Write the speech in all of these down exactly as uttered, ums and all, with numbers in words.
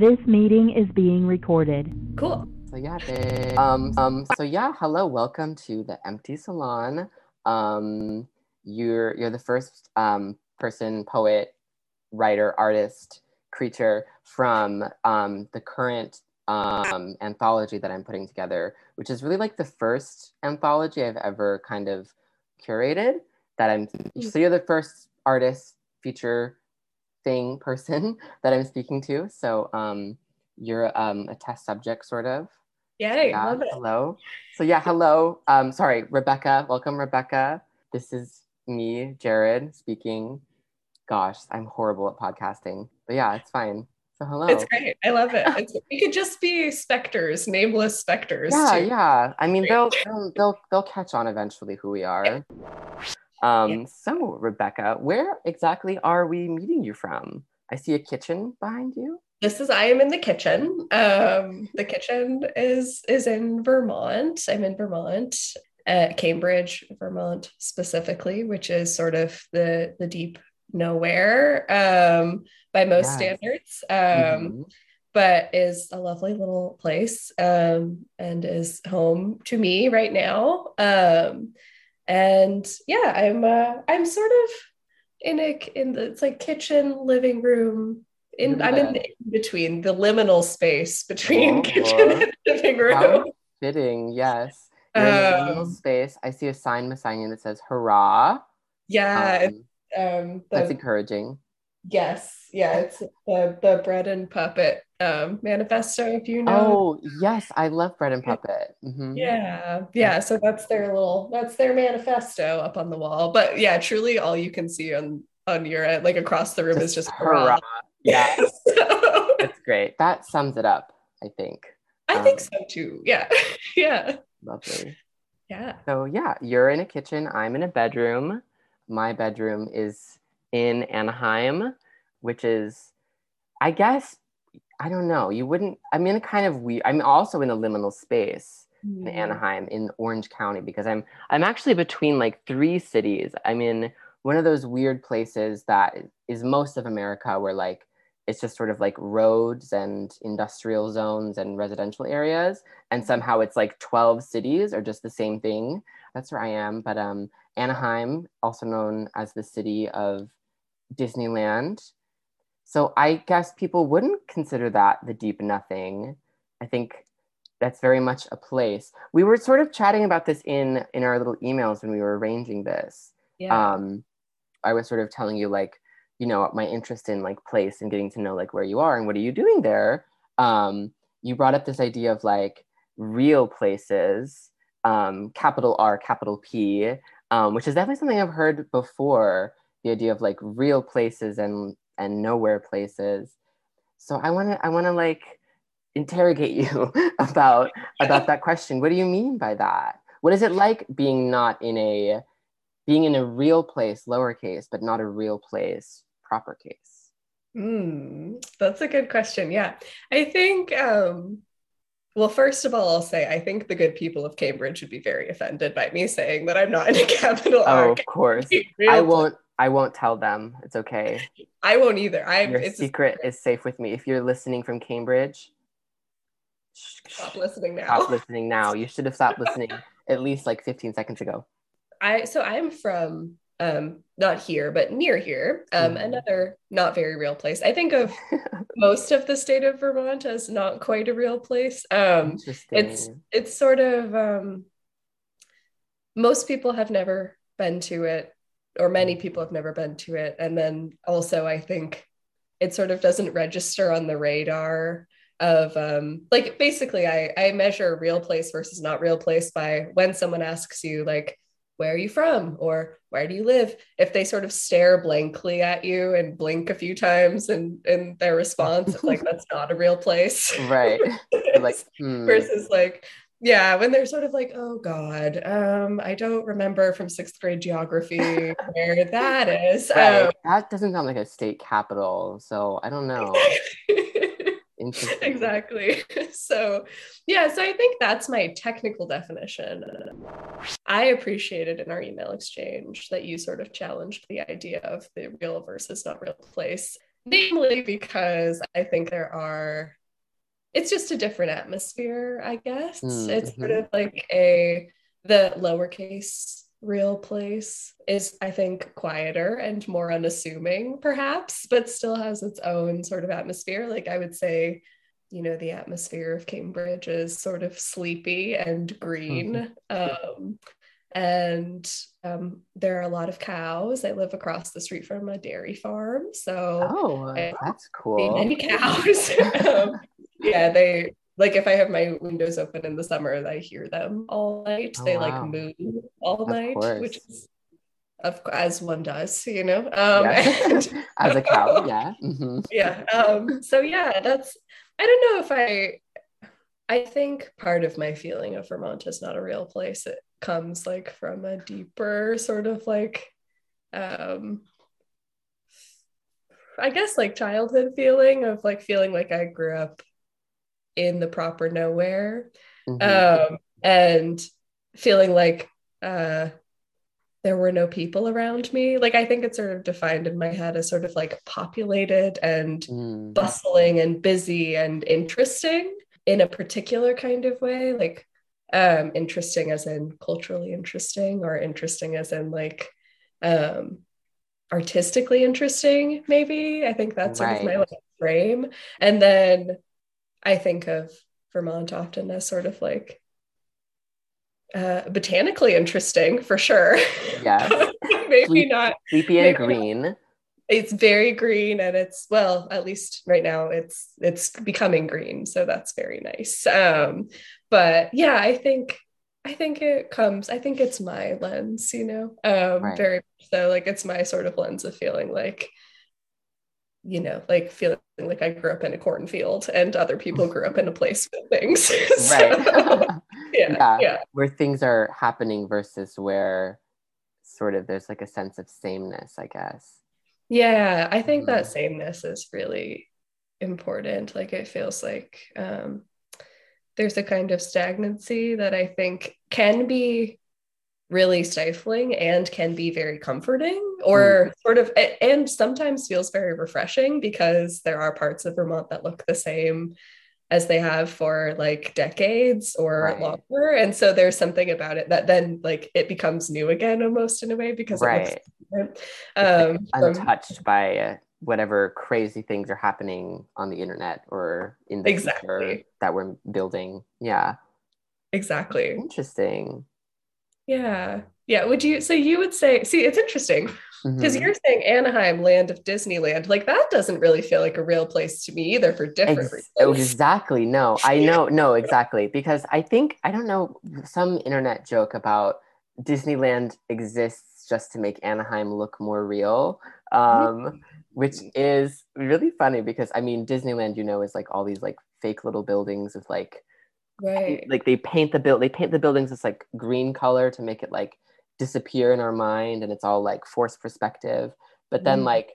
This meeting is being recorded. Cool. So yeah, babe. Um, um, so yeah, hello, welcome to the Empty Salon. Um, you're you're the first um, person, poet, writer, artist, creature from um, the current um, anthology that I'm putting together, which is really like the first anthology I've ever kind of curated. That I'm so you're the first artist, feature, thing, person that I'm speaking to. So um, you're um, a test subject, sort of. Yay, yeah, love it. Hello. So yeah, hello. Um, sorry, Rebecca. Welcome, Rebecca. This is me, Jared, speaking. Gosh, I'm horrible at podcasting, but yeah, it's fine. So hello. It's great. I love it. It's, we could just be specters, nameless specters. Yeah, too. yeah. I mean, they'll, they'll they'll they'll catch on eventually who we are. Um, yeah. So Rebecca, where exactly are we meeting you from? I see a kitchen behind you. This is, I am in the kitchen. Um, the kitchen is, is in Vermont. I'm in Vermont, uh, Cambridge, Vermont specifically, which is sort of the, the deep nowhere, um, by most yes. standards. Um, mm-hmm. But is a lovely little place, um, and is home to me right now. Um, And yeah, I'm uh, I'm sort of in a in the it's like kitchen, living room. In yeah. I'm in, the, in between the liminal space between oh, kitchen and living room. How fitting, yes. Um, in the liminal space. I see a sign beside you that says "Hurrah!" Yeah, um, it's, um, the, that's encouraging. Yes, yeah, it's the the Bread and Puppet um, manifesto. If you know. Oh yes, I love Bread and Puppet. Mm-hmm. Yeah, yeah. So that's their little that's their manifesto up on the wall. But yeah, truly, all you can see on on your end, like across the room, just is just hurrah. Yeah, so. That's great. That sums it up. I think. I um, think so too. Yeah, yeah. Lovely. Yeah. So yeah, you're in a kitchen. I'm in a bedroom. My bedroom is in Anaheim, which is, I guess, I don't know, you wouldn't, I'm in a kind of weird, I'm also in a liminal space mm. in Anaheim, in Orange County, because I'm I'm actually between like three cities. I'm in one of those weird places that is most of America where like, it's just sort of like roads and industrial zones and residential areas. And somehow it's like twelve cities are just the same thing. That's where I am. But um, Anaheim, also known as the city of Disneyland. So I guess people wouldn't consider that the deep nothing. I think that's very much a place. We were sort of chatting about this in, in our little emails when we were arranging this. Yeah. Um, I was sort of telling you like, you know, my interest in like place and getting to know like where you are and what are you doing there. Um, you brought up this idea of like real places, um, capital R, capital P, um, which is definitely something I've heard before. The idea of like real places and and nowhere places. So I want to I want to like interrogate you about about that question. What do you mean by that? What is it like being not in a being in a real place, lowercase, but not a real place, proper case? Mm, that's a good question. Yeah, I think. Um... Well, first of all, I'll say, I think the good people of Cambridge would be very offended by me saying that I'm not in a capital R. Oh, of course. I won't, I won't tell them. It's okay. I won't either. I'm, Your it's secret is safe with me. If you're listening from Cambridge, stop listening now. Stop listening now. You should have stopped listening at least like fifteen seconds ago. I So I'm from, um, not here, but near here, um, mm. another not very real place. I think of most of the state of Vermont as not quite a real place. Um, it's it's sort of, um, most people have never been to it, or many people have never been to it. And then also I think it sort of doesn't register on the radar of um, like, basically I, I measure real place versus not real place by when someone asks you like, where are you from? Or where do you live? If they sort of stare blankly at you and blink a few times and, and their response is like, that's not a real place. Right. Like, hmm. Versus like, yeah, when they're sort of like, oh God, um, I don't remember from sixth grade geography where that is. Right. Um, that doesn't sound like a state capital. So I don't know. Exactly. So yeah, so I think that's my technical definition. I appreciated in our email exchange that you sort of challenged the idea of the real versus not real place. namely because I think there are, it's just a different atmosphere, I guess. Mm-hmm. It's sort of like a, the lowercase real place is, I think, quieter and more unassuming, perhaps, but still has its own sort of atmosphere. Like I would say, you know, the atmosphere of Cambridge is sort of sleepy and green. Mm-hmm. Um, and um, there are a lot of cows. I live across the street from a dairy farm. So oh, that's cool. Many cows. um, yeah, they, like if I have my windows open in the summer, I hear them all night. Oh, they wow. like move all of night, course. Which is, of as one does, you know, um, yes. and, as a cow. Yeah. Mm-hmm. Yeah. Um, so yeah, that's, I don't know if I, I think part of my feeling of Vermont is not a real place. It comes like from a deeper sort of like, um, I guess like childhood feeling of like feeling like I grew up in the proper nowhere, mm-hmm. um, and feeling like uh, there were no people around me. Like, I think it's sort of defined in my head as sort of like populated and mm. bustling and busy and interesting in a particular kind of way, like um, interesting as in culturally interesting or interesting as in like um, artistically interesting, maybe. I think that's right. sort of my like, frame. And then I think of Vermont often as sort of like uh, botanically interesting for sure. Yes. maybe Sleep, not. Sleepy and maybe green. Not. It's very green and it's, well, at least right now it's it's becoming green. So that's very nice. Um, but yeah, I think I think it comes, I think it's my lens, you know, um, right. very so like it's my sort of lens of feeling like, you know, like feeling like I grew up in a cornfield and other people grew up in a place with things. so, right. yeah, yeah. yeah. Where things are happening versus where sort of there's like a sense of sameness, I guess. Yeah. I think mm-hmm. that sameness is really important. Like it feels like um, there's a kind of stagnancy that I think can be really stifling and can be very comforting or mm. sort of, and sometimes feels very refreshing because there are parts of Vermont that look the same as they have for like decades or right. longer. And so there's something about it that then like it becomes new again almost in a way because right. it looks different. Um, like untouched from, by whatever crazy things are happening on the internet or in the exactly. future that we're building. Yeah. Exactly. Interesting. Yeah. Yeah. Would you, so you would say, see, it's interesting because mm-hmm. you're saying Anaheim, land of Disneyland, like that doesn't really feel like a real place to me either for different Ex- reasons. Exactly. No, I know. No, exactly. Because I think, I don't know, some internet joke about Disneyland exists just to make Anaheim look more real, um, which is really funny because I mean, Disneyland, you know, is like all these like fake little buildings of like, right. Like they paint the build, they paint the buildings this like green color to make it like disappear in our mind, and it's all like forced perspective. But then mm. like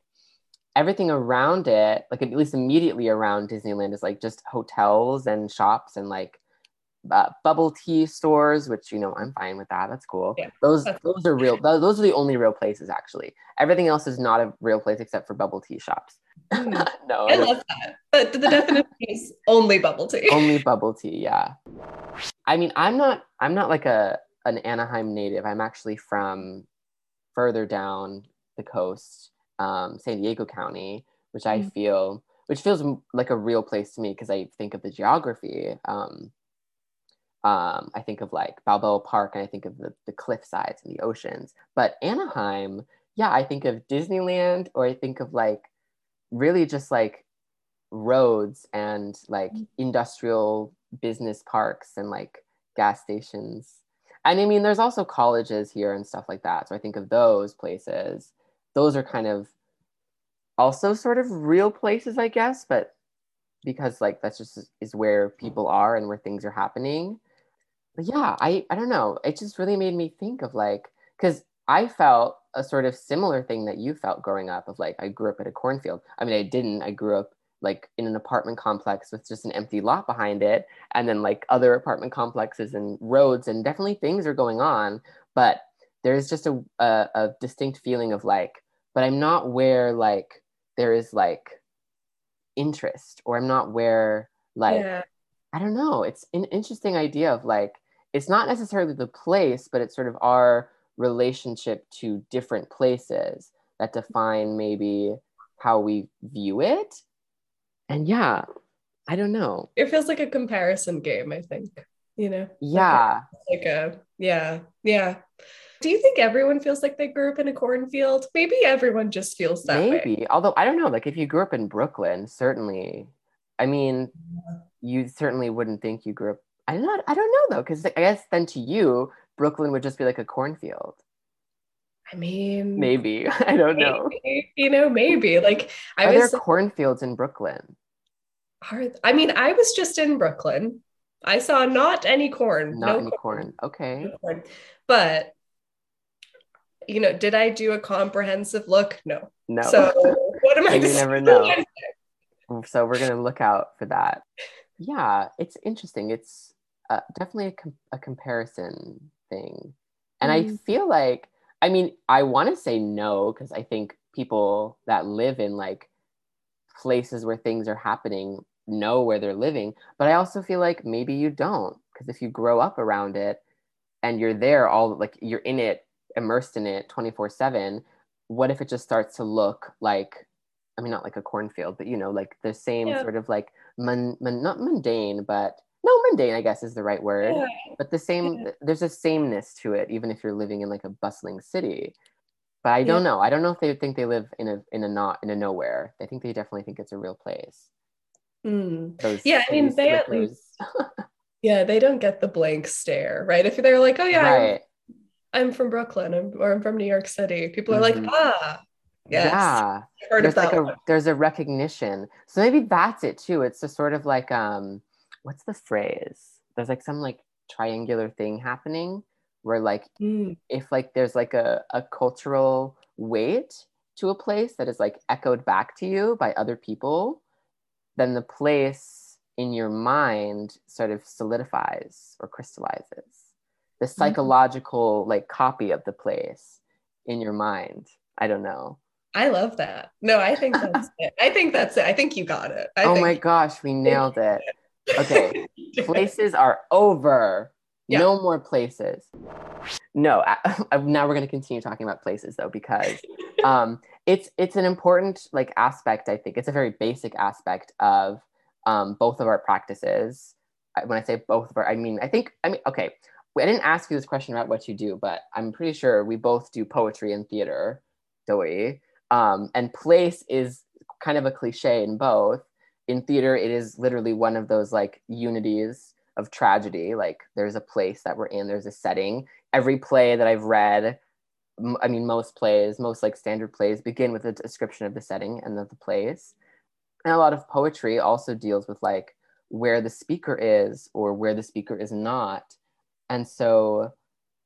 everything around it, like at least immediately around Disneyland, is like just hotels and shops and like uh, bubble tea stores, which you know I'm fine with that. That's cool. Yeah. Those That's those cool. are real. Those, those are the only real places actually. Everything else is not a real place except for bubble tea shops. Mm. no, I, I love that. But the definition is only bubble tea. Only bubble tea, yeah. I mean, I'm not I'm not like a an Anaheim native. I'm actually from further down the coast, um, San Diego County, which mm. I feel which feels like a real place to me because I think of the geography. Um, um, I think of like Balboa Park and I think of the, the cliff sides and the oceans. But Anaheim, yeah, I think of Disneyland or I think of like really just like roads and like industrial business parks and like gas stations. And I mean, there's also colleges here and stuff like that. So I think of those places. Those are kind of also sort of real places, I guess, but because like that's just is where people are and where things are happening. But yeah, I, I don't know. It just really made me think of like, because I felt a sort of similar thing that you felt growing up of like, I grew up at a cornfield. I mean, I didn't, I grew up like in an apartment complex with just an empty lot behind it. And then like other apartment complexes and roads and definitely things are going on, but there's just a, a, a distinct feeling of like, but I'm not where like there is like interest, or I'm not where like, yeah. I don't know. It's an interesting idea of like, it's not necessarily the place, but it's sort of our relationship to different places that define maybe how we view it. And yeah, I don't know. It feels like a comparison game, I think, you know? Yeah. Like a, like a yeah, yeah. Do you think everyone feels like they grew up in a cornfield? Maybe everyone just feels that maybe. way. Maybe, although I don't know, like if you grew up in Brooklyn, certainly, I mean, you certainly wouldn't think you grew up, I don't know, I don't know though, because I guess then to you, Brooklyn would just be like a cornfield. I mean. Maybe, I don't know. Maybe, you know, maybe, like I Are was- Are there cornfields in Brooklyn? Are, I mean, I was just in Brooklyn. I saw not any corn. Not no any corn. corn. Okay. No corn. But, you know, did I do a comprehensive look? No. No. So what am I? You never know. So we're going to look out for that. Yeah, it's interesting. It's uh, definitely a, com- a comparison thing. And mm. I feel like, I mean, I want to say no, because I think people that live in like places where things are happening know where they're living, but I also feel like maybe you don't, because if you grow up around it and you're there all like you're in it, immersed in it twenty-four seven, what if it just starts to look like, I mean, not like a cornfield, but you know, like the same yeah. sort of like mun, mun, not mundane, but no mundane, I guess is the right word, yeah. but the same, yeah. there's a sameness to it, even if you're living in like a bustling city. But I don't yeah. know. I don't know if they think they live in a in a not in a nowhere. I think they definitely think it's a real place. Mm. Those, yeah, I mean, they at least. yeah, they don't get the blank stare, right? If they're like, oh yeah, right. I'm, I'm from Brooklyn, I'm, or I'm from New York City. People mm-hmm. are like, ah, yes, yeah. I've heard there's of that like a, there's a recognition. So maybe that's it too. It's a sort of like, um, what's the phrase? There's like some like triangular thing happening. Where like, mm. if like there's like a, a cultural weight to a place that is like echoed back to you by other people, then the place in your mind sort of solidifies or crystallizes. The psychological mm-hmm. like copy of the place in your mind. I don't know. I love that. No, I think that's it. I think that's it. I think you got it. I oh think- my gosh, we nailed it. Okay, places are over. Yeah. No more places. No, I, I, now we're going to continue talking about places though, because um, it's it's an important like aspect, I think. It's a very basic aspect of um, both of our practices. When I say both of our, I mean, I think, I mean, okay. I didn't ask you this question about what you do, but I'm pretty sure we both do poetry and theater, do we? Um, and place is kind of a cliche in both. In theater, it is literally one of those like unities of tragedy, like there's a place that we're in, there's a setting. Every play that I've read, m- I mean, most plays, most like standard plays begin with a description of the setting and of the place. And a lot of poetry also deals with like where the speaker is or where the speaker is not. And so,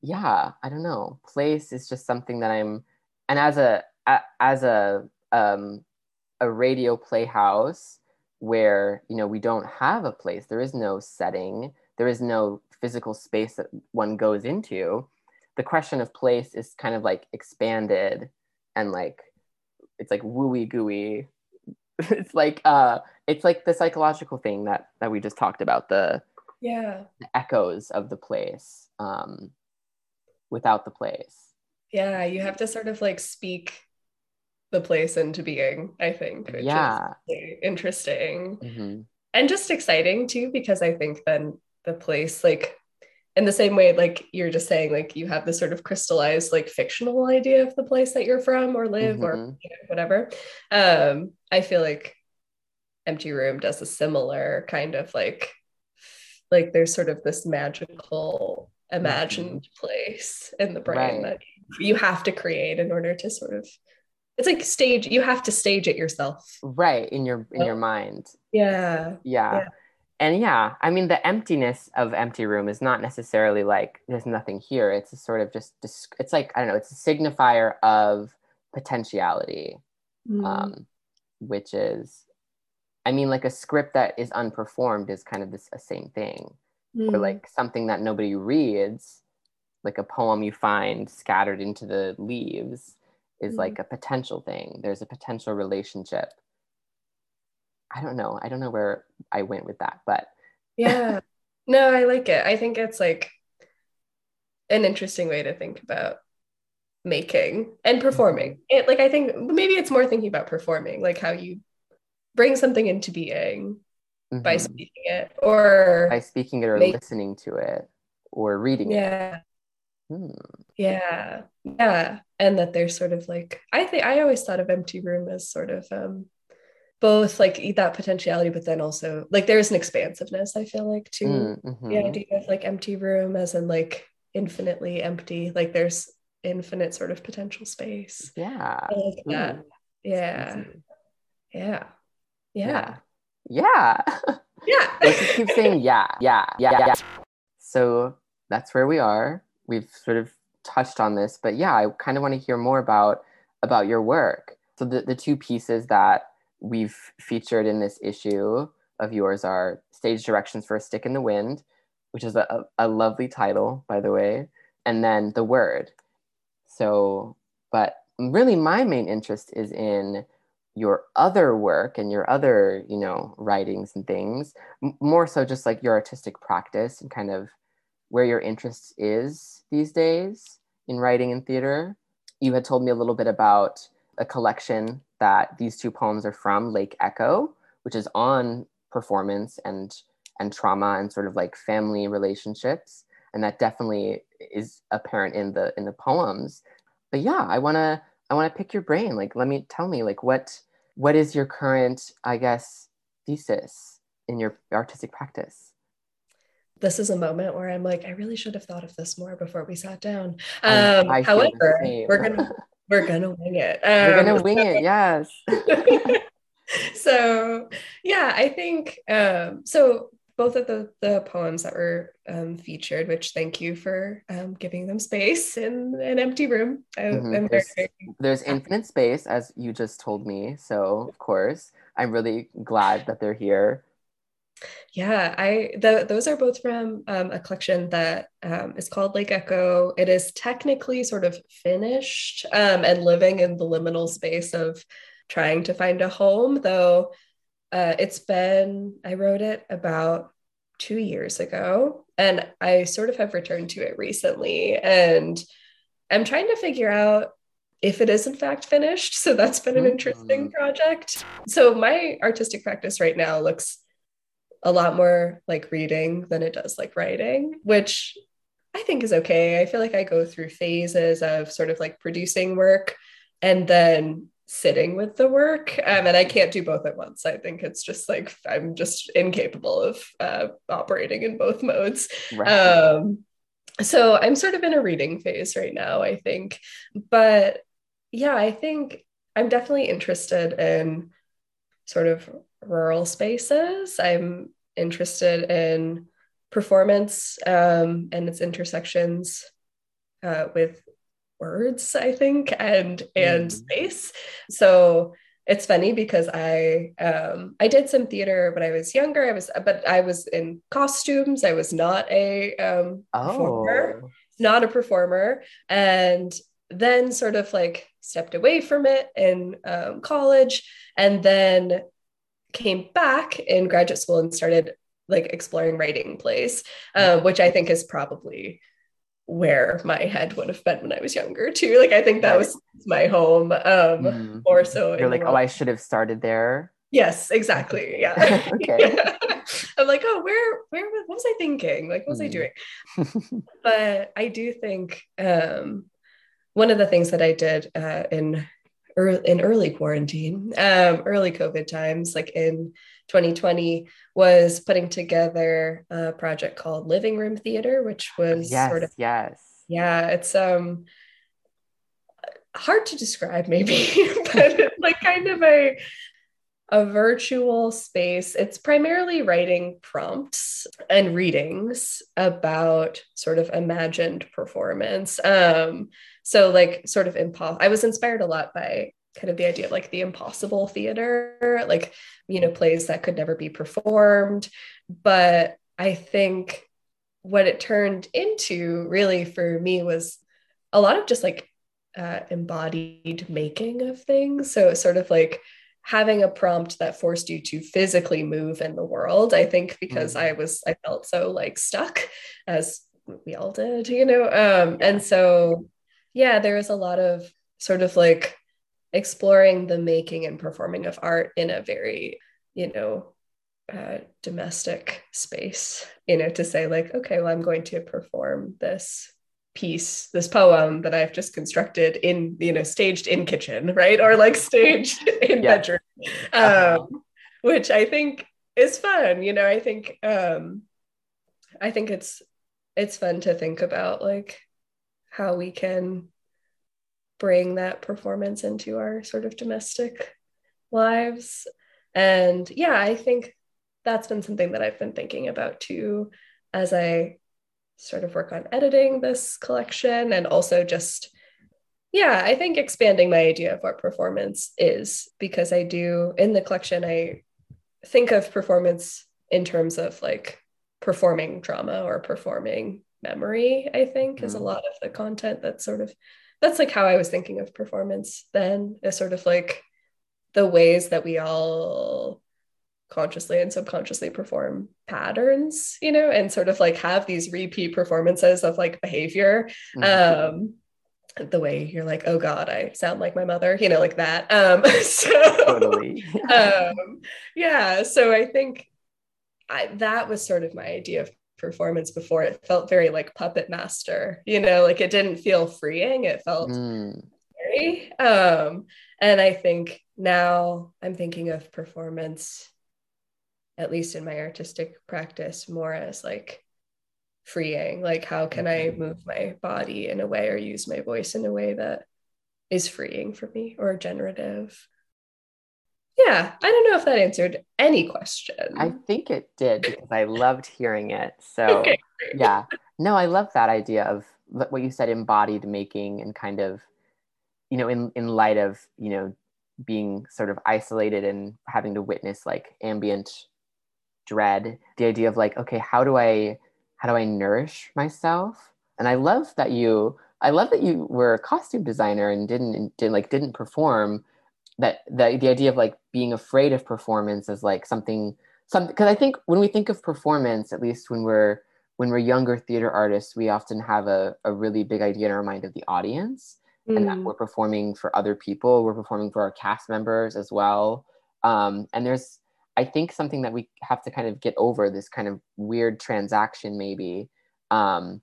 yeah, I don't know. Place is just something that I'm, and as a, a as a, um, a radio playhouse, where, you know, we don't have a place, there is no setting, there is no physical space that one goes into, the question of place is kind of like expanded and like, it's like wooey gooey. It's like, uh, it's like the psychological thing that that we just talked about, the, yeah. the echoes of the place um, without the place. Yeah, you have to sort of like speak the place into being, I think, which yeah. is really interesting mm-hmm. and just exciting too, because I think then the place, like in the same way, like you're just saying, like you have this sort of crystallized, like fictional idea of the place that you're from or live mm-hmm. or you know, whatever. Um, I feel like Empty Room does a similar kind of like, like there's sort of this magical imagined mm-hmm. place in the brain right. that you have to create in order to sort of it's like stage, you have to stage it yourself. Right, in your in your mind. Yeah. yeah. Yeah. And yeah, I mean, the emptiness of Empty Room is not necessarily like, there's nothing here. It's a sort of just, it's like, I don't know, it's a signifier of potentiality, mm. um, which is, I mean, like a script that is unperformed is kind of this a same thing. Mm. Or like something that nobody reads, like a poem you find scattered into the leaves is mm-hmm. like a potential thing. There's a potential relationship. I don't know. I don't know where I went with that, but. Yeah, no, I like it. I think it's like an interesting way to think about making and performing. It, like, I think maybe it's more thinking about performing, like how you bring something into being mm-hmm. by speaking it or. By speaking it or make- listening to it or reading yeah. it. Hmm. Yeah. Yeah. And that there's sort of like, I think I always thought of Empty Room as sort of um, both like that potentiality, but then also like there's an expansiveness, I feel like, to mm, mm-hmm. the idea of like empty room as in like infinitely empty, like there's infinite sort of potential space. Yeah. I like that. Mm. Yeah. Yeah. Yeah. Yeah. Yeah. Yeah. Let's just keep saying yeah. Yeah. Yeah. Yeah. So that's where we are. We've sort of touched on this, but yeah, I kind of want to hear more about about your work. So the, the two pieces that we've featured in this issue of yours are Stage Directions for a Stick in the Wind, which is a, a lovely title, by the way, and then The Word. So, but really my main interest is in your other work and your other, you know, writings and things, M- more so just like your artistic practice and kind of where your interest is these days in writing and theater. You had told me a little bit about a collection that these two poems are from, Lake Echo, which is on performance and and trauma and sort of like family relationships. And that definitely is apparent in the in the poems. But yeah, I wanna I wanna pick your brain. Like, let me tell me like what what is your current, I guess, thesis in your artistic practice? This is a moment where I'm like, I really should have thought of this more before we sat down. Um, I, I however, we're gonna we're gonna wing it. Um, we're gonna wing it, yes. So yeah, I think um, so. Both of the the poems that were um, featured, which thank you for um, giving them space in an empty room. I, mm-hmm. I'm there's, very, very there's infinite space, as you just told me. So of course, I'm really glad that they're here. Yeah, I the, those are both from um, a collection that um, is called Lake Echo. It is technically sort of finished um, and living in the liminal space of trying to find a home, though uh, it's been, I wrote it about two years ago, and I sort of have returned to it recently, and I'm trying to figure out if it is in fact finished. So that's been an interesting project. So my artistic practice right now looks a lot more like reading than it does like writing, which I think is okay. I feel like I go through phases of sort of like producing work and then sitting with the work. Um, and I can't do both at once. I think it's just like, I'm just incapable of uh, operating in both modes. Right. Um, so I'm sort of in a reading phase right now, I think. But yeah, I think I'm definitely interested in sort of rural spaces. I'm interested in performance um, and its intersections uh, with words, I think, and and mm. space. So it's funny because I um, I did some theater when I was younger. I was, but I was in costumes. I was not a um, oh. performer, not a performer, and then sort of like stepped away from it in um, college, and then came back in graduate school and started like exploring writing plays, uh, which I think is probably where my head would have been when I was younger too. Like, I think that was my home, um, mm-hmm. or so. You're like, oh, I should have started there. Yes, exactly. Yeah. Okay. Yeah. I'm like, oh, where, where, what was I thinking? Like, what was mm-hmm. I doing? But I do think um, one of the things that I did uh, in in early quarantine, um, early COVID times, like in twenty twenty, was putting together a project called Living Room Theater, which was yes, sort of, yes. yeah, it's um, hard to describe maybe, but it's like kind of a, a virtual space. It's primarily writing prompts and readings about sort of imagined performance. Um, so like sort of impo- I was inspired a lot by kind of the idea of like the impossible theater, like, you know, plays that could never be performed. But I think what it turned into really for me was a lot of just like uh, embodied making of things. So it's sort of like having a prompt that forced you to physically move in the world, I think, because mm-hmm. I was, I felt so like stuck, as we all did, you know? Um, and so, yeah, there was a lot of sort of like exploring the making and performing of art in a very, you know, uh, domestic space, you know, to say like, okay, well, I'm going to perform this piece, this poem that I've just constructed in, you know, staged in kitchen, right? Or like staged in yeah. bedroom, um, which I think is fun. You know, I think, um, I think it's, it's fun to think about like how we can bring that performance into our sort of domestic lives. And yeah, I think that's been something that I've been thinking about too, as I sort of work on editing this collection, and also just, yeah, I think expanding my idea of what performance is, because I do, in the collection, I think of performance in terms of like performing drama or performing memory, I think, mm-hmm. is a lot of the content that's sort of, that's like how I was thinking of performance then, is sort of like the ways that we all consciously and subconsciously perform patterns, you know, and sort of like have these repeat performances of like behavior, mm-hmm. um, the way you're like, oh God, I sound like my mother, you know, like that. Um, so, totally. um, yeah. So I think I, that was sort of my idea of performance before. It felt very like puppet master, you know, like it didn't feel freeing. It felt mm. scary. Um, and I think now I'm thinking of performance, at least in my artistic practice, more as like freeing, like how can I move my body in a way or use my voice in a way that is freeing for me or generative. Yeah, I don't know if that answered any question. I think it did, because I loved hearing it. So okay. yeah, no, I love that idea of what you said, embodied making, and kind of, you know, in, in light of, you know, being sort of isolated and having to witness like ambient dread, the idea of like, okay, how do I, how do I nourish myself? And I love that you, I love that you were a costume designer and didn't, and didn't like, didn't perform, that, that the idea of like being afraid of performance is like something, something, because I think when we think of performance, at least when we're, when we're younger theater artists, we often have a, a really big idea in our mind of the audience, mm. and that we're performing for other people, we're performing for our cast members as well. Um, and there's, I think something that we have to kind of get over, this kind of weird transaction maybe. Um,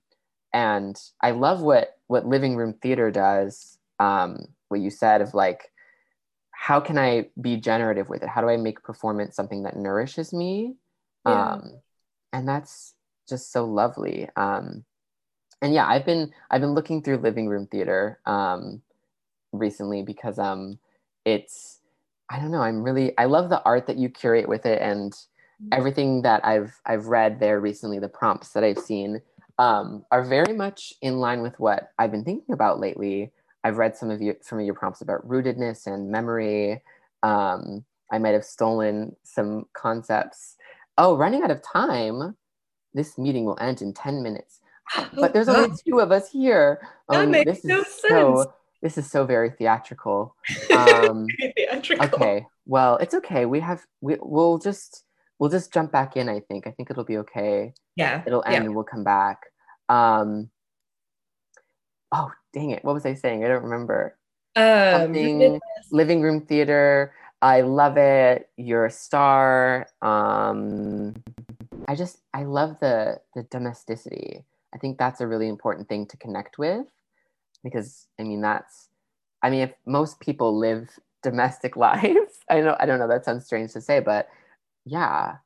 and I love what, what Living Room Theater does, um, what you said of like, how can I be generative with it? How do I make performance something that nourishes me? Yeah. Um, and that's just so lovely. Um, and yeah, I've been, I've been looking through Living Room Theater um, recently, because um, it's, I don't know, I'm really, I love the art that you curate with it, and everything that I've I've read there recently, the prompts that I've seen um, are very much in line with what I've been thinking about lately. I've read some of you, some of your prompts about rootedness and memory. Um, I might have stolen some concepts. Oh, running out of time. This meeting will end in ten minutes. But there's only two of us here. That um, makes this no sense. So, This is so very theatrical. Um, theatrical. Okay, well, it's okay. We have we we'll just we'll just jump back in. I think I think it'll be okay. Yeah, it'll end yeah. and we'll come back. Um, oh, dang it! What was I saying? I don't remember. Um, Living Room Theater. I love it. You're a star. Um, I just I love the the domesticity. I think that's a really important thing to connect with. Because I mean, that's, I mean, if most people live domestic lives, I know, I don't know, that sounds strange to say, but yeah.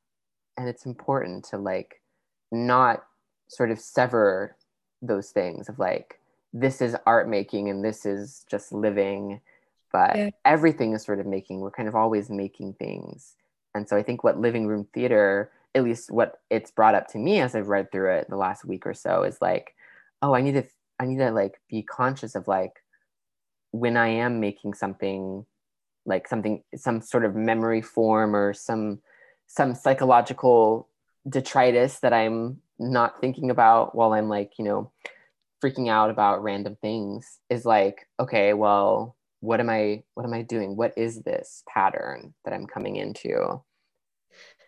And it's important to like, not sort of sever those things of like, this is art making and this is just living, but yeah. everything is sort of making, we're kind of always making things. And so I think what Living Room Theater, at least what it's brought up to me as I've read through it the last week or so, is like, oh, I need to I need to like be conscious of like when I am making something, like something, some sort of memory form or some some psychological detritus that I'm not thinking about while I'm like, you know, freaking out about random things is like, okay, well, what am I, what am I doing? What is this pattern that I'm coming into?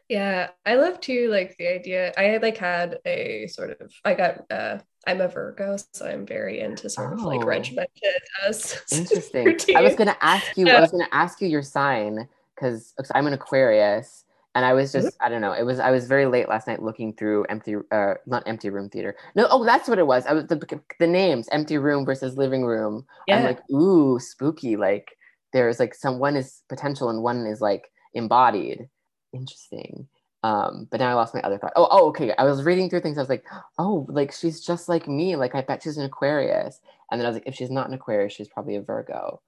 Yeah, I love too, like the idea, I like had a sort of, I got, uh, I'm a Virgo, so I'm very into sort oh. of like regimented. Us. Interesting. Routine. I was going to ask you, I was going to ask you your sign, because I'm an Aquarius, and I was just, mm-hmm. I don't know, it was, I was very late last night looking through empty, uh, not Empty Room Theater. No, oh, that's what it was. I was the, the names, Empty Room versus Living Room. Yeah. I'm like, ooh, spooky. Like there's like some, one is potential and one is like embodied. Interesting. Um, but now I lost my other thought. Oh, oh, okay. I was reading through things. I was like, oh, like she's just like me. Like I bet she's an Aquarius. And then I was like, if she's not an Aquarius, she's probably a Virgo.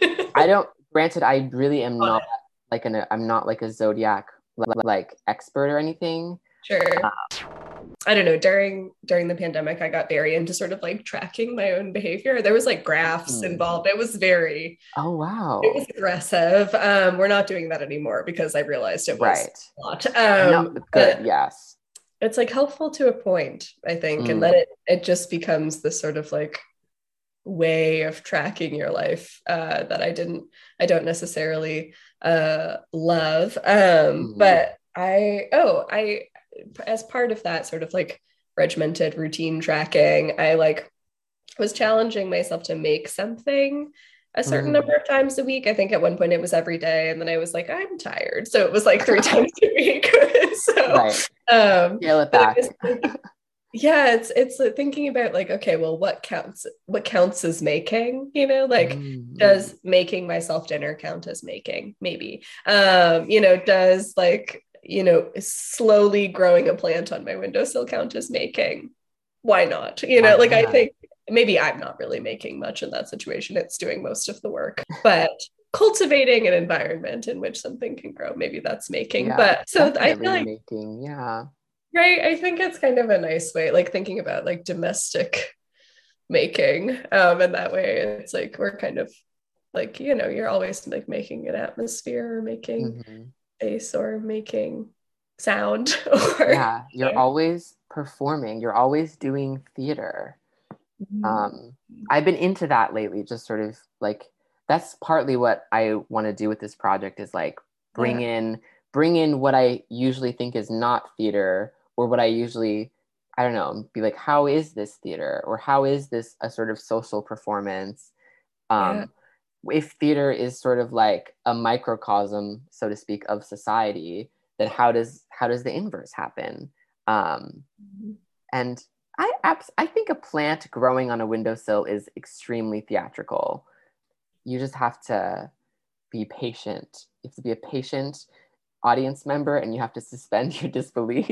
I don't, granted, I really am not like an, I'm not like a Zodiac like expert or anything. Sure. Um, I don't know. During, during the pandemic, I got very into sort of like tracking my own behavior. There was like graphs mm. involved. It was very, oh, wow. It was aggressive. Um, we're not doing that anymore because I realized it was right. a lot. Um, no, good, yes. It's like helpful to a point, I think. Mm. And then it, it just becomes this sort of like way of tracking your life uh, that I didn't, I don't necessarily uh, love. Um, mm. But I, oh, I, as part of that sort of like regimented routine tracking, I like was challenging myself to make something a certain mm. number of times a week. I think at one point it was every day. And then I was like, I'm tired. So it was like three times a week. So, right. um, yeah, it was, yeah, it's, it's like thinking about like, okay, well, what counts, what counts as making, you know, like mm. does making myself dinner count as making? Maybe, um, you know, does like, you know, slowly growing a plant on my windowsill count as making? Why not? You know, like I think maybe I'm not really making much in that situation. It's doing most of the work, but cultivating an environment in which something can grow, maybe that's making. Yeah, but so I feel like making, yeah. Right. I think it's kind of a nice way, like thinking about like domestic making. Um, and that way it's like we're kind of like, you know, you're always like making an atmosphere or making mm-hmm. or making sound or yeah you're always performing, you're always doing theater. Mm-hmm. um I've been into that lately, just sort of like that's partly what I want to do with this project is like bring yeah. in bring in what I usually think is not theater, or what I usually I don't know be like, how is this theater, or how is this a sort of social performance? um yeah. If theater is sort of like a microcosm, so to speak, of society, then how does how does the inverse happen? Um, mm-hmm. And I abs- I think a plant growing on a windowsill is extremely theatrical. You just have to be patient. You have to be a patient audience member, and you have to suspend your disbelief.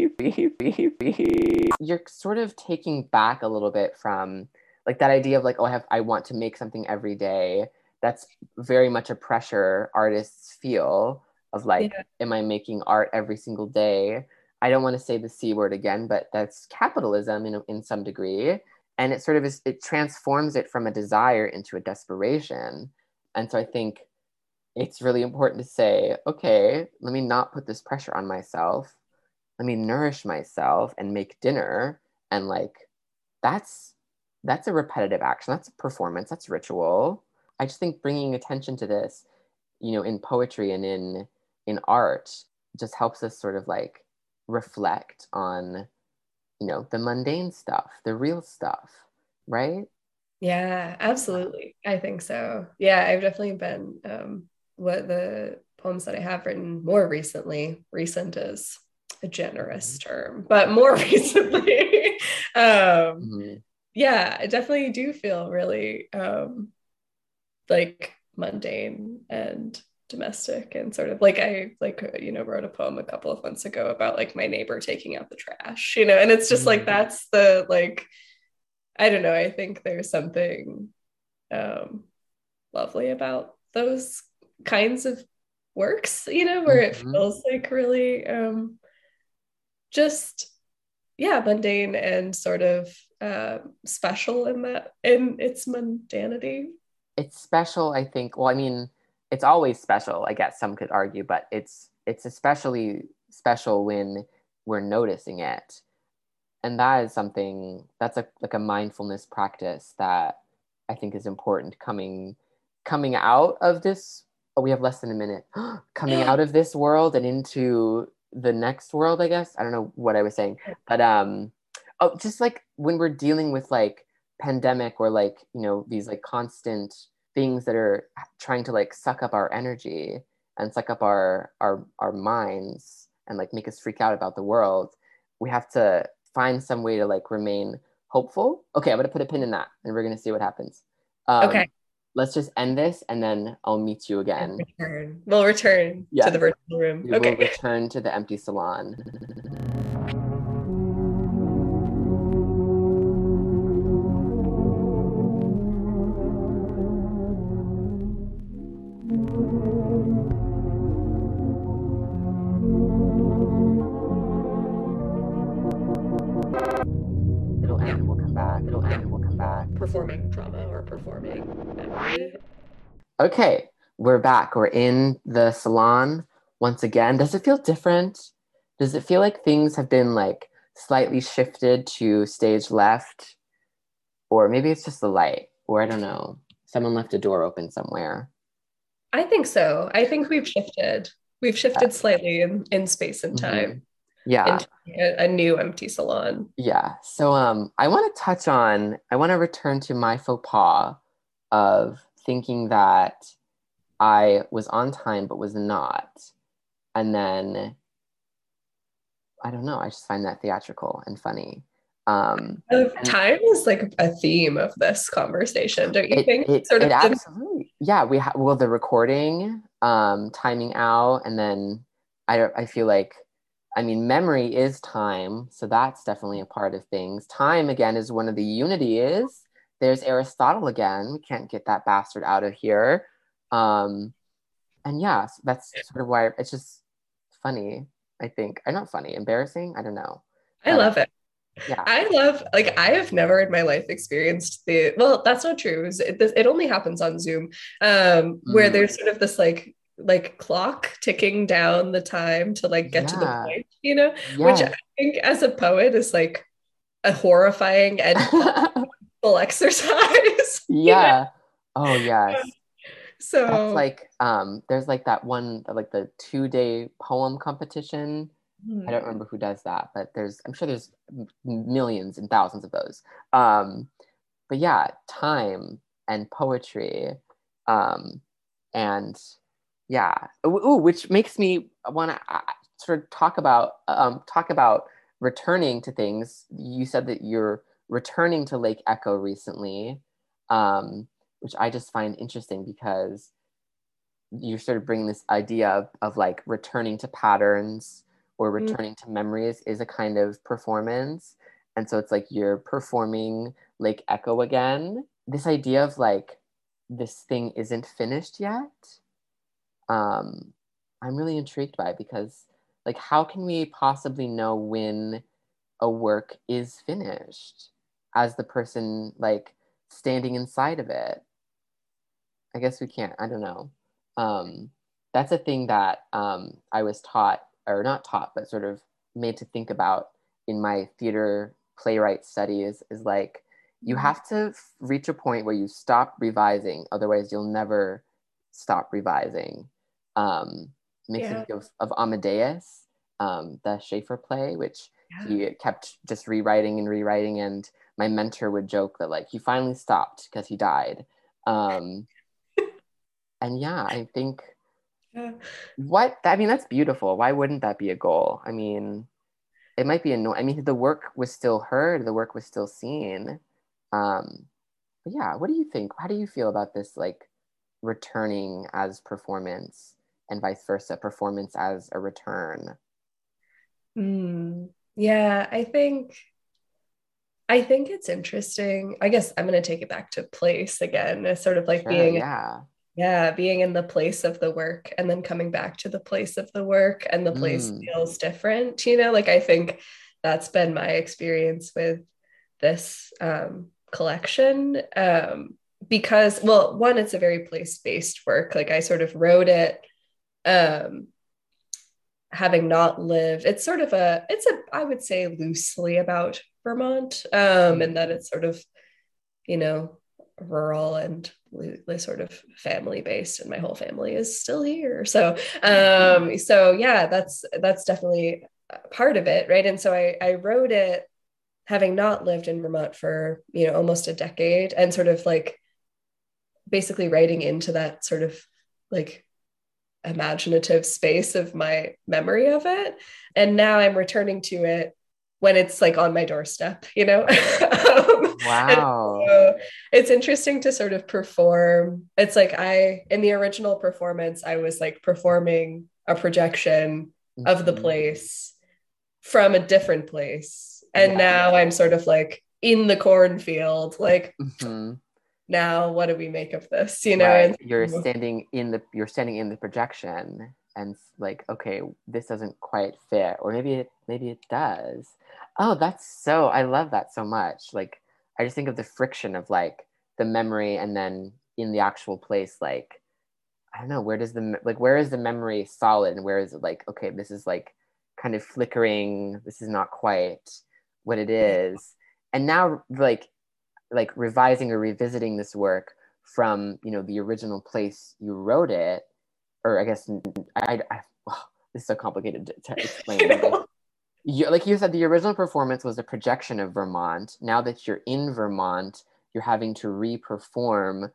You're sort of taking back a little bit from like that idea of like, oh, I have I want to make something every day. That's very much a pressure artists feel of like, yeah. am I making art every single day? I don't want to say the C word again, but that's capitalism in, in some degree. And it sort of is, it transforms it from a desire into a desperation. And so I think it's really important to say, okay, let me not put this pressure on myself. Let me nourish myself and make dinner. And like, that's, that's a repetitive action. That's a performance, that's ritual. I just think bringing attention to this, you know, in poetry and in in art just helps us sort of like reflect on, you know, the mundane stuff, the real stuff, right? Yeah, absolutely. I think so. Yeah, I've definitely been, um, what the poems that I have written more recently, recent is a generous term, but more recently, um, mm-hmm. yeah, I definitely do feel really, um, like mundane and domestic and sort of like I like you know wrote a poem a couple of months ago about like my neighbor taking out the trash, you know, and it's just like that's the like I don't know I think there's something um lovely about those kinds of works, you know, where it feels like really um just yeah mundane and sort of uh special in that in its mundanity. It's special, I think. Well, I mean, it's always special, I guess some could argue, but it's it's especially special when we're noticing it. And that is something that's a, like a mindfulness practice that I think is important coming, coming out of this. Oh, we have less than a minute. Coming out of this world and into the next world, I guess. I don't know what I was saying, but um, oh, just like when we're dealing with like pandemic or like, you know, these like constant things that are trying to like suck up our energy and suck up our, our, our minds and like make us freak out about the world. We have to find some way to like remain hopeful. Okay, I'm gonna put a pin in that and we're gonna see what happens. Um, okay. Let's just end this and then I'll meet you again. Return. We'll return yeah. to the virtual room. We okay. will return to the empty salon. Performing trauma or performing memory. Okay, we're back. We're in the salon once again. Does it feel different? Does it feel like things have been like slightly shifted to stage left? Or maybe it's just the light, or I don't know. Someone left a door open somewhere. I think so. I think we've shifted. We've shifted yeah. slightly in, in space and time. Mm-hmm. Yeah, a, a new empty salon. Yeah. So um, I want to touch on, I want to return to my faux pas of thinking that I was on time, but was not. And then, I don't know, I just find that theatrical and funny. Um, and time is like a theme of this conversation, don't you it, think? It, sort it of absolutely. The- yeah, we ha- well, the recording, um, timing out, and then I I feel like, I mean, memory is time, so that's definitely a part of things. Time, again, is one of the unities. There's Aristotle again. We can't get that bastard out of here. Um, and yeah, so that's sort of why it's just funny, I think. Or not funny, embarrassing? I don't know. I but, love it. Yeah. I love, like, I have never in my life experienced the, well, that's not true. It, it only happens on Zoom, um, where mm. there's sort of this, like, like clock ticking down the time to like get yeah. to the point, you know, yeah. which I think as a poet is like a horrifying and full exercise. Yeah. You know? Oh yes. So that's like um there's like that one like the two day poem competition. Hmm. I don't remember who does that, but there's I'm sure there's millions and thousands of those. Um but yeah, time and poetry um and yeah. Ooh, which makes me want to uh, sort of talk about um, talk about returning to things. You said that you're returning to Lake Echo recently, um, which I just find interesting because you're sort of bringing this idea of, of like returning to patterns or returning mm-hmm. to memories is a kind of performance. And so it's like you're performing Lake Echo again. This idea of like, this thing isn't finished yet. Um, I'm really intrigued by it because like, how can we possibly know when a work is finished as the person like standing inside of it? I guess we can't, I don't know. Um, that's a thing that um, I was taught or not taught, but sort of made to think about in my theater playwright studies is like, you have to reach a point where you stop revising. Otherwise you'll never stop revising. Um, makes yeah. me think of, of Amadeus, um, the Schaefer play, which yeah. he kept just rewriting and rewriting. And my mentor would joke that like he finally stopped because he died. Um, and yeah, I think yeah. what I mean that's beautiful. Why wouldn't that be a goal? I mean, it might be annoying. I mean, the work was still heard, the work was still seen. Um, but yeah, what do you think? How do you feel about this? Like returning as performance? And vice versa, performance as a return. Mm, yeah, I think, I think it's interesting. I guess I'm going to take it back to place again, as sort of like sure, being, yeah. yeah, being in the place of the work and then coming back to the place of the work and the place mm. feels different, you know, like I think that's been my experience with this um, collection um, because, well, one, it's a very place-based work. Like I sort of wrote it um having not lived it's sort of a it's a I would say loosely about Vermont, um, and that it's sort of, you know, rural and sort of family based, and my whole family is still here. So, um, so yeah, that's, that's definitely part of it. Right. And so I, I wrote it having not lived in Vermont for, you know, almost a decade, and sort of like basically writing into that sort of like imaginative space of my memory of it. And now I'm returning to it when it's like on my doorstep, you know? um, wow. So it's interesting to sort of perform. It's like I, in the original performance, I was like performing a projection mm-hmm. of the place from a different place. And yeah. now I'm sort of like in the cornfield, like mm-hmm. now what do we make of this? You know, right. and you're standing in the, you're standing in the projection and like, okay, this doesn't quite fit, or maybe it, maybe it does. Oh, that's so, I love that so much. Like, I just think of the friction of like the memory and then in the actual place, like, I don't know, where does the, like, where is the memory solid? And where is it like, okay, this is like kind of flickering. This is not quite what it is. And now like, like revising or revisiting this work from, you know, the original place you wrote it, or I guess, I, I oh, this is so complicated to, to explain. Like, you, like you said, the original performance was a projection of Vermont. Now that you're in Vermont, you're having to re-perform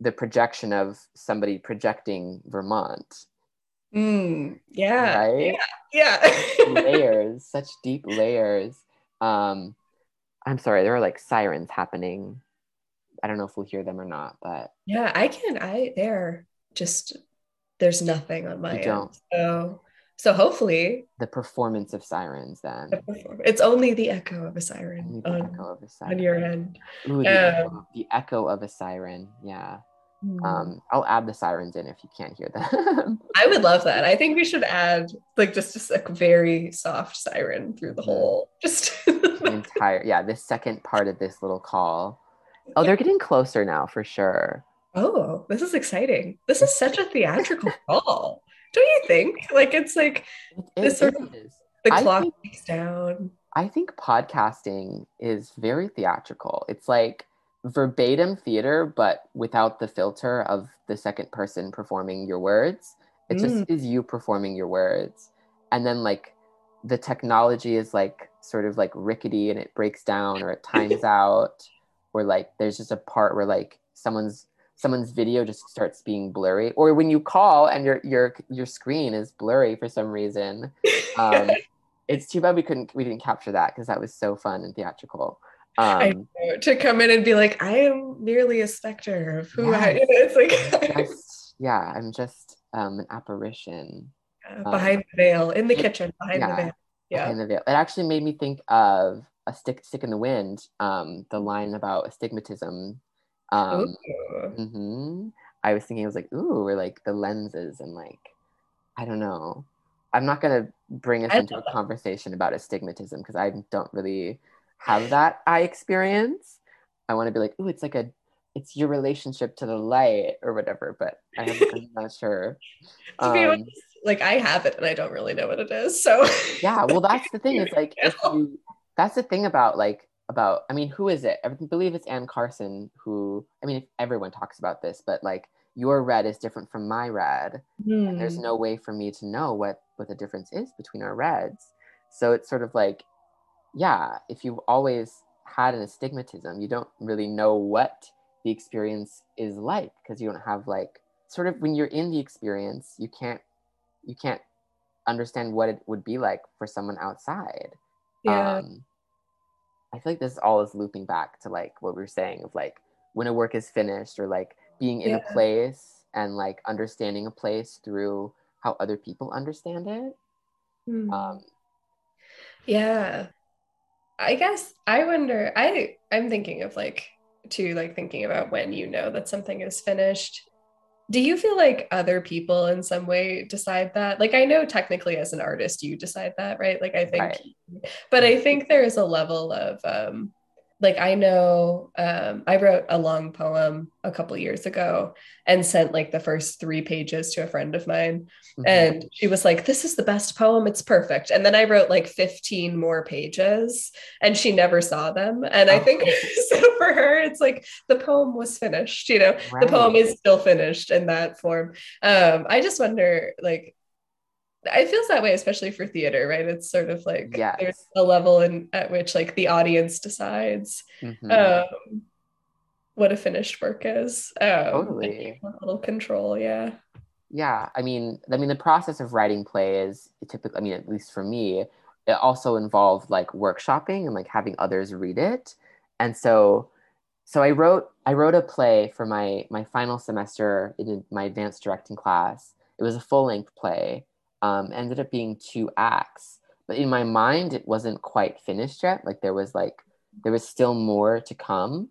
the projection of somebody projecting Vermont. Mm, yeah. Right? Yeah. yeah. Layers, such deep layers. Um, I'm sorry, there are like sirens happening. I don't know if we'll hear them or not, but. Yeah, I can, I, they're just, there's nothing on my you end. Don't. So, so hopefully. The performance of sirens then. The it's only the echo of a siren. The on, echo of a siren. On your end. Ooh, the, um, echo, the echo of a siren, yeah. Hmm. Um, I'll add the sirens in if you can't hear them. I would love that. I think we should add like just, just a very soft siren through the whole, just. the entire, yeah, the second part of this little call. Oh, yeah. They're getting closer now for sure. Oh, this is exciting. This is such a theatrical call. Don't you think? Like, it's like it, this sort of the clock ticks down. I think podcasting is very theatrical. It's like verbatim theater, but without the filter of the second person performing your words. It mm. just is you performing your words. And then like the technology is like sort of like rickety and it breaks down or it times out, or like there's just a part where like someone's someone's video just starts being blurry, or when you call and your your your screen is blurry for some reason. Um, it's too bad we couldn't we didn't capture that, because that was so fun and theatrical. Um, I know, to come in and be like, I am merely a specter of who yes. I. You know, it's like just, yeah, I'm just um, an apparition uh, behind um, the veil, in the it, kitchen, behind yeah, the veil. Yeah, behind the veil. It actually made me think of a stick, stick in the wind. Um, the line about astigmatism. Um, mm-hmm. I was thinking, I was like, ooh, we're like the lenses and like, I don't know. I'm not going to bring us I into a that. conversation about astigmatism because I don't really have that eye experience. I want to be like, ooh, it's like a, it's your relationship to the light or whatever, but I have, I'm not sure. Um, to be honest, like I have it and I don't really know what it is. So yeah, well, that's the thing. It's like, if you, that's the thing about like, about, I mean, who is it? I believe it's Ann Carson who, I mean, everyone talks about this, but like your red is different from my red. Mm. And there's no way for me to know what, what the difference is between our reds. So it's sort of like, yeah, if you've always had an astigmatism, you don't really know what the experience is like, because you don't have like, sort of when you're in the experience, you can't, you can't understand what it would be like for someone outside. Yeah. Um, I feel like this all is looping back to like what we were saying of like when a work is finished, or like being in yeah. a place and like understanding a place through how other people understand it. Mm. Um, yeah. I guess I wonder, I, I'm thinking of like, too, like thinking about when you know that something is finished. Do you feel like other people in some way decide that? Like, I know technically as an artist, you decide that, right? Like, I think, right. but I think there is a level of um, like I know um, I wrote a long poem a couple years ago and sent like the first three pages to a friend of mine. Mm-hmm. And she was like, this is the best poem. It's perfect. And then I wrote like fifteen more pages and she never saw them. And oh. I think so for her, it's like the poem was finished, you know, right. The poem is still finished in that form. Um, I just wonder, like, it feels that way, especially for theater, right? It's sort of like yes. There's a level in at which like the audience decides mm-hmm. um, what a finished work is. Um, totally, a little control, yeah. Yeah, I mean, I mean, the process of writing plays, typically, I mean, at least for me, it also involved like workshopping and like having others read it, and so, so I wrote, I wrote a play for my my final semester in my advanced directing class. It was a full length play. Um, ended up being two acts, but in my mind, it wasn't quite finished yet. Like there was like, there was still more to come.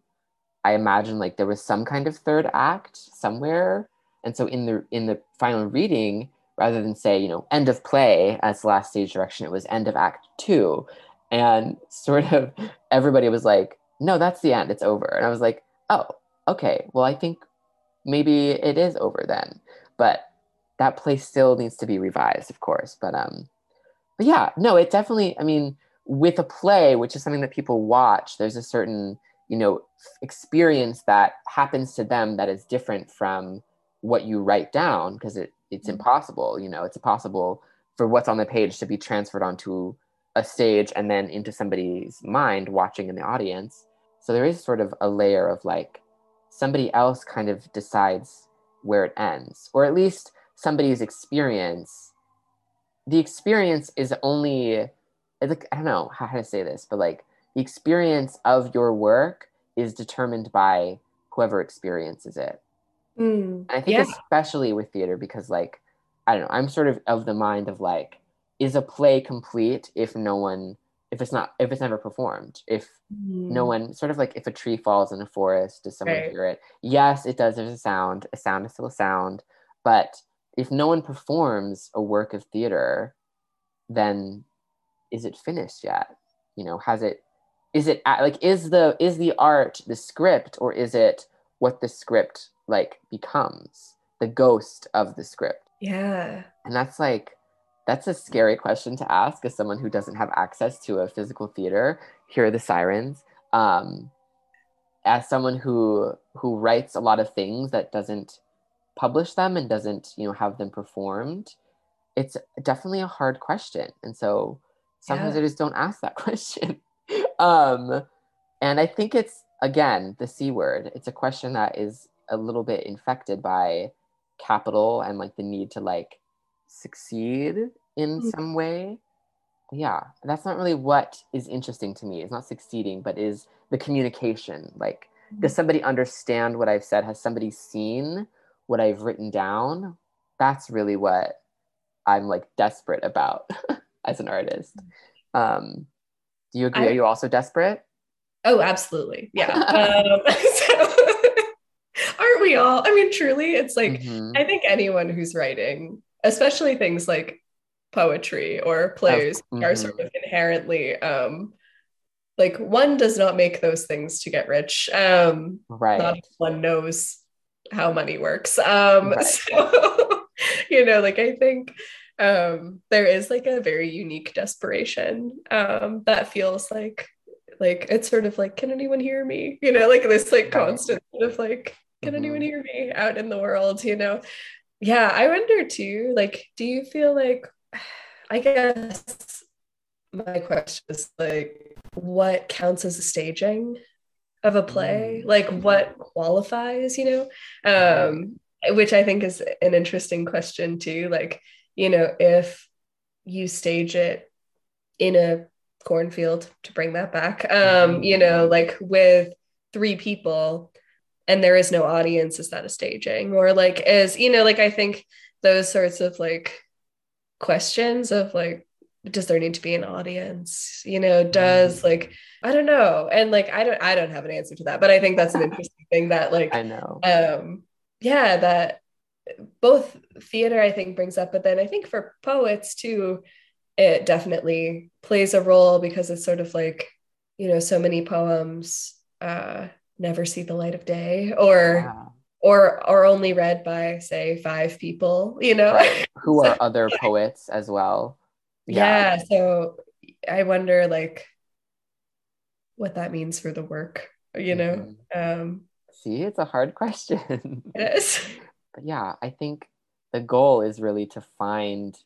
I imagine like there was some kind of third act somewhere. And so in the, in the final reading, rather than say, you know, end of play as the last stage direction, it was end of act two. And sort of everybody was like, no, that's the end, it's over. And I was like, oh, okay. Well, I think maybe it is over then, but that play still needs to be revised, of course. But um, but yeah, no, it definitely, I mean, with a play, which is something that people watch, there's a certain, you know, experience that happens to them that is different from what you write down, because it it's impossible, you know, it's impossible for what's on the page to be transferred onto a stage and then into somebody's mind watching in the audience. So there is sort of a layer of like, somebody else kind of decides where it ends, or at least somebody's experience, the experience is only, like, I don't know how to say this, but like the experience of your work is determined by whoever experiences it. Mm, and I think yeah. especially with theater, because like, I don't know, I'm sort of of the mind of like, is a play complete if no one, if it's not, if it's never performed, if mm. no one, sort of like if a tree falls in a forest, does someone right. hear it? Yes, it does, there's a sound, a sound is still a sound, but if no one performs a work of theater, then is it finished yet? You know, has it, is it like, is the, is the art the script, or is it what the script like becomes, the ghost of the script? Yeah. And that's like, that's a scary question to ask as someone who doesn't have access to a physical theater. Here are the sirens. Um, as someone who, who writes a lot of things that doesn't publish them and doesn't, you know, have them performed, it's definitely a hard question. And so sometimes yeah. I just don't ask that question. um, and I think it's, again, the C word. It's a question that is a little bit infected by capital and like the need to like succeed in mm-hmm. some way. Yeah, that's not really what is interesting to me. It's not succeeding, but is the communication. Like, mm-hmm. does somebody understand what I've said? Has somebody seen what I've written down? That's really what I'm like desperate about as an artist. Um, do you agree? I, Are you also desperate? Oh, absolutely. Yeah. um, so aren't we all? I mean, truly, it's like, mm-hmm. I think anyone who's writing, especially things like poetry or plays, mm-hmm. are sort of inherently um, like, one does not make those things to get rich. Um, right. Not if one knows how money works. Um, right. So, you know, like I think um, there is like a very unique desperation um, that feels like, like it's sort of like, can anyone hear me? You know, like this like constant sort of like, can mm-hmm. anyone hear me out in the world, you know? Yeah, I wonder too, like, do you feel like, I guess my question is like, what counts as a staging of a play, like what qualifies, you know, um, which I think is an interesting question too. Like, you know, if you stage it in a cornfield, to bring that back, um, you know, like with three people and there is no audience, is that a staging? Or like, is, you know, like, I think those sorts of like questions of like, does there need to be an audience? You know, does like, I don't know. And like, I don't, I don't have an answer to that, but I think that's an interesting thing that like, I know. Um, yeah, that both theater, I think, brings up, but then I think for poets too, it definitely plays a role because it's sort of like, you know, so many poems uh, never see the light of day, or yeah. or are only read by, say, five people, you know, right. who are so, other yeah. poets as well. Yeah. yeah. So I wonder, like, what that means for the work, you mm-hmm. know? Um, See, it's a hard question. It is. But yeah, I think the goal is really to find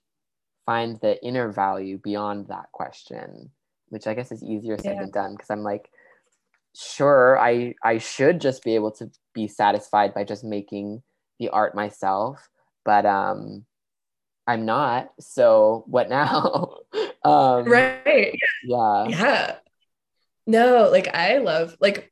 find the inner value beyond that question, which I guess is easier said yeah. than done, because I'm like, sure, I, I should just be able to be satisfied by just making the art myself, but um, I'm not, so what now? um, right. Yeah. Yeah. No, like I love, like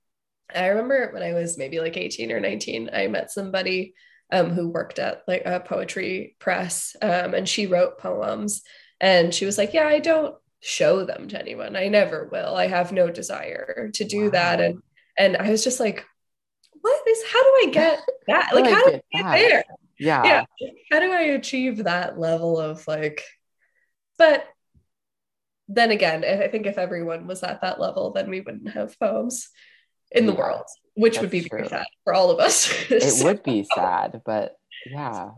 I remember when I was maybe like eighteen or nineteen, I met somebody um, who worked at like a poetry press, um, and she wrote poems, and she was like, yeah, I don't show them to anyone. I never will. I have no desire to do wow. that. And, and I was just like, what is, how do I get that? Like, how, how do I get that? there? Yeah. yeah. How do I achieve that level of like, but then again, I think if everyone was at that level, then we wouldn't have poems in the yeah, world, which would be true. Very sad for all of us. It so. would be sad, but yeah.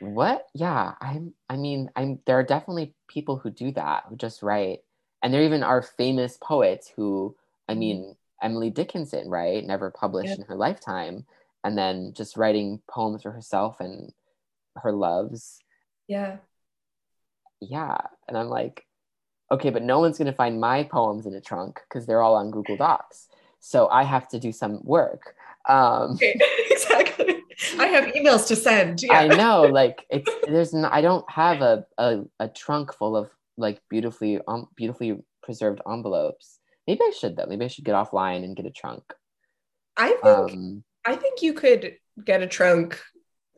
What? Yeah, I'm, I mean, I'm, there are definitely people who do that, who just write. And there even are famous poets who, I mean, Emily Dickinson, right? Never published yeah. in her lifetime. And then just writing poems for herself and her loves. Yeah. Yeah. And I'm like, okay, but no one's going to find my poems in a trunk because they're all on Google Docs. So I have to do some work. Um, exactly. I have emails to send. Yeah. I know, like it's there's no, I don't have a, a a trunk full of like beautifully um, beautifully preserved envelopes. Maybe I should though. Maybe I should get offline and get a trunk. I think um, I think you could get a trunk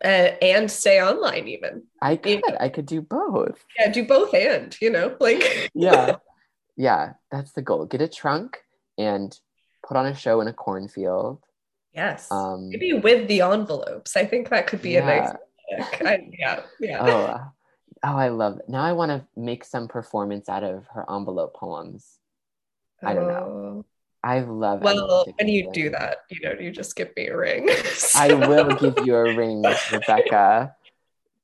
uh, and stay online even. I could. You know? I could do both. Yeah, do both and you know, like yeah, yeah. That's the goal. Get a trunk and put on a show in a cornfield. Yes. Um, Maybe with the envelopes. I think that could be yeah. a nice trick. I, yeah. Yeah. Oh, oh, I love it. Now I want to make some performance out of her envelope poems. Oh. I don't know. I love it. Well, when you do that, you know, you just give me a ring. So. I will give you a ring, Rebecca.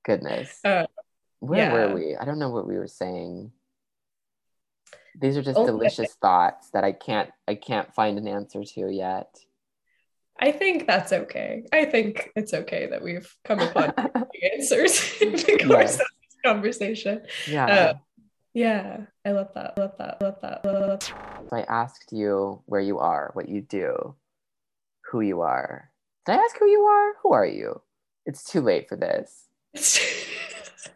Goodness. Uh, Where yeah. were we? I don't know what we were saying. These are just oh, delicious yeah. thoughts that I can't I can't find an answer to yet. I think that's okay. I think it's okay that we've come upon answers in the course yes. of this conversation. Yeah. Uh, yeah. I love that. Love that. Love that. Love that. So I asked you where you are, what you do, who you are. Did I ask who you are? Who are you? It's too late for this. It's too,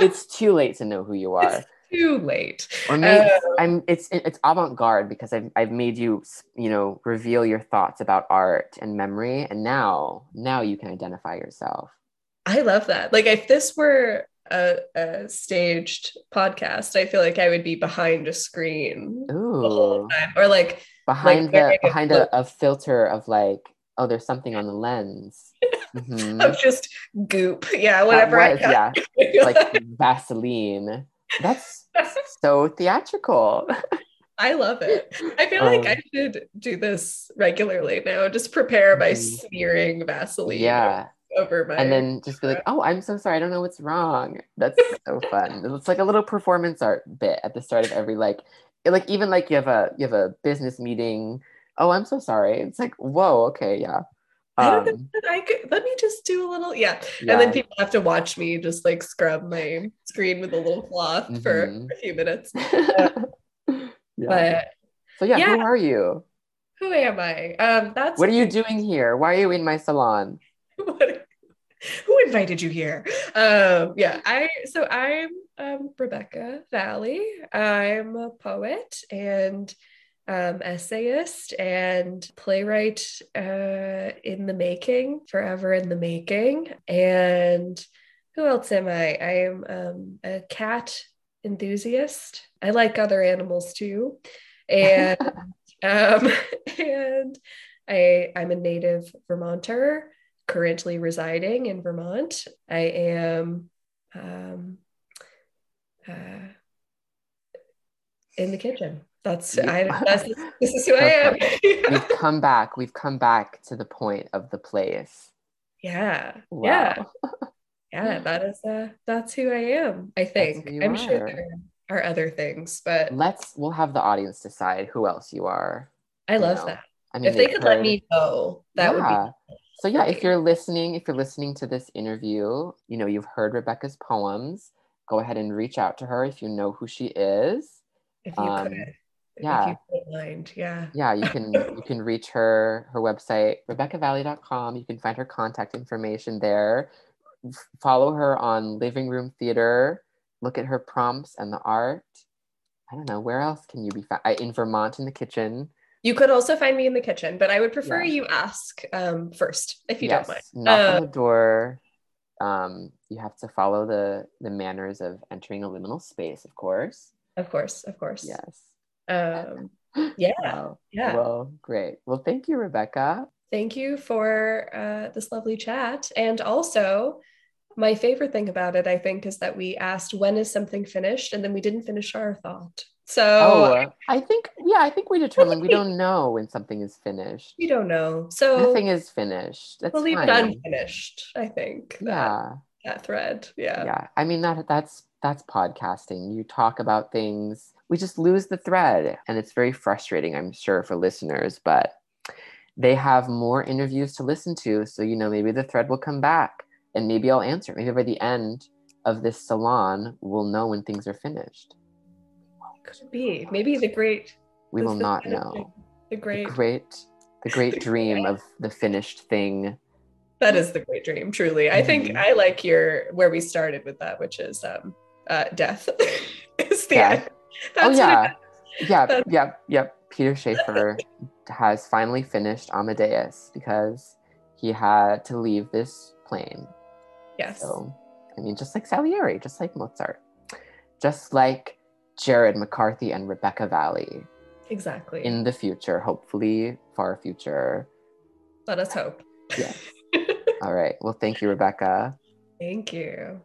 it's too late to know who you are. It's too late. Or maybe uh, I'm it's it's avant-garde because I've I've made you, you know, reveal your thoughts about art and memory, and now now you can identify yourself. I love that. Like if this were a, a staged podcast, I feel like I would be behind a screen Ooh. the whole time, or like behind like, the behind a, a filter of like, oh, there's something on the lens. Mm-hmm. Of just goop. Yeah, whatever. Was, I yeah, like Vaseline. That's so theatrical. I love it. I feel um, like I should do this regularly now. Just prepare by smearing Vaseline yeah. over my... And then just be like, oh, I'm so sorry. I don't know what's wrong. That's so fun. It's like a little performance art bit at the start of every, like, like even like you have a you have a business meeting. Oh, I'm so sorry. It's like, whoa, okay, yeah. Um, I don't think that I could, let me just do a little, yeah. yeah. And then people have to watch me just like scrub my screen with a little cloth mm-hmm. for a few minutes. Uh, yeah. But so yeah, yeah, who are you? Who am I? Um, that's what are you doing here? Why are you in my salon? What, who invited you here? Um, yeah, I so I'm um, Rebecca Valley. I'm a poet and Um, essayist and playwright uh, in the making, forever in the making. And who else am I? I am um, a cat enthusiast. I like other animals too. And um, and I, I'm a native Vermonter, currently residing in Vermont. I am um, uh, in the kitchen. That's, I, that's this is who Perfect. I am. We've come back. We've come back to the point of the place. Yeah. Wow. Yeah. Yeah. That is uh that's who I am, I think. I'm are. sure there are other things, but let's we'll have the audience decide who else you are. I you love know. that. I mean, if they could heard... let me know, that yeah. would be so yeah, if you're listening, if you're listening to this interview, you know, you've heard Rebecca's poems. Go ahead and reach out to her if you know who she is. If you um, could. Yeah. yeah yeah you can you can reach her her website rebecca valley dot com. You can find her contact information there. F- follow her on Living Room Theater. Look at her prompts and the art. I don't know, where else can you be found? I, in Vermont, in the kitchen. You could also find me in the kitchen, but I would prefer yeah. you ask um first, if you yes, don't mind. Knock uh, on the door. Um you have to follow the the manners of entering a liminal space, of course of course of course yes um yeah wow. yeah well great well thank you, Rebecca. Thank you for uh this lovely chat. And also, my favorite thing about it, I think, is that we asked when is something finished, and then we didn't finish our thought. So oh, I think yeah I think we determined we don't know when something is finished. We don't know, so nothing is finished. That's we'll leave it unfinished, I think. Yeah, that, that thread. Yeah yeah I mean, that that's that's podcasting. You talk about things, we just lose the thread. And it's very frustrating, I'm sure, for listeners, but they have more interviews to listen to. So, you know, maybe the thread will come back and maybe I'll answer. Maybe by the end of this salon, we'll know when things are finished. Could be. Maybe the great... We will not know. The great... The great, the great dream of the finished thing. That is the great dream, truly. Mm-hmm. I think I like your where we started with that, which is... um Uh, death is the death. end. That's oh yeah, yeah, That's... yeah, yeah. Peter Schaefer has finally finished Amadeus because he had to leave this plane. Yes. So, I mean, just like Salieri, just like Mozart, just like Jared McCarthy and Rebecca Valley. Exactly. In the future, hopefully far future. Let us hope. Yes. All right. Well, thank you, Rebecca. Thank you.